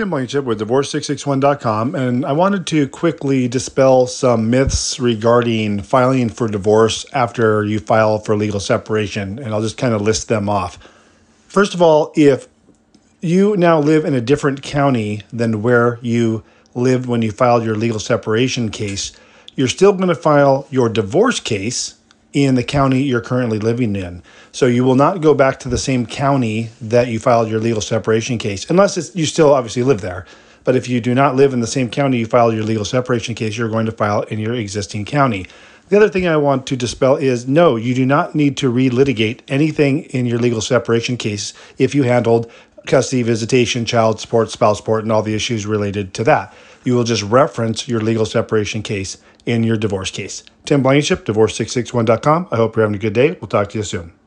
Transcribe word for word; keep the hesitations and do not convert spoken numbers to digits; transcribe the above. Tim Blankenship with Divorce six six one dot com, and I wanted to quickly dispel some myths regarding filing for divorce after you file for legal separation, and I'll just kind of list them off. First of all, if you now live in a different county than where you lived when you filed your legal separation case, you're still going to file your divorce case in the county you're currently living in. So you will not go back to the same county that you filed your legal separation case, unless it's, you still obviously live there. But if you do not live in the same county you filed your legal separation case, you're going to file in your existing county. The other thing I want to dispel is, no, you do not need to relitigate anything in your legal separation case if you handled custody, visitation, child support, spouse support, and all the issues related to that. You will just reference your legal separation case in your divorce case. Tim Blankenship, Divorce six six one dot com. I hope you're having a good day. We'll talk to you soon.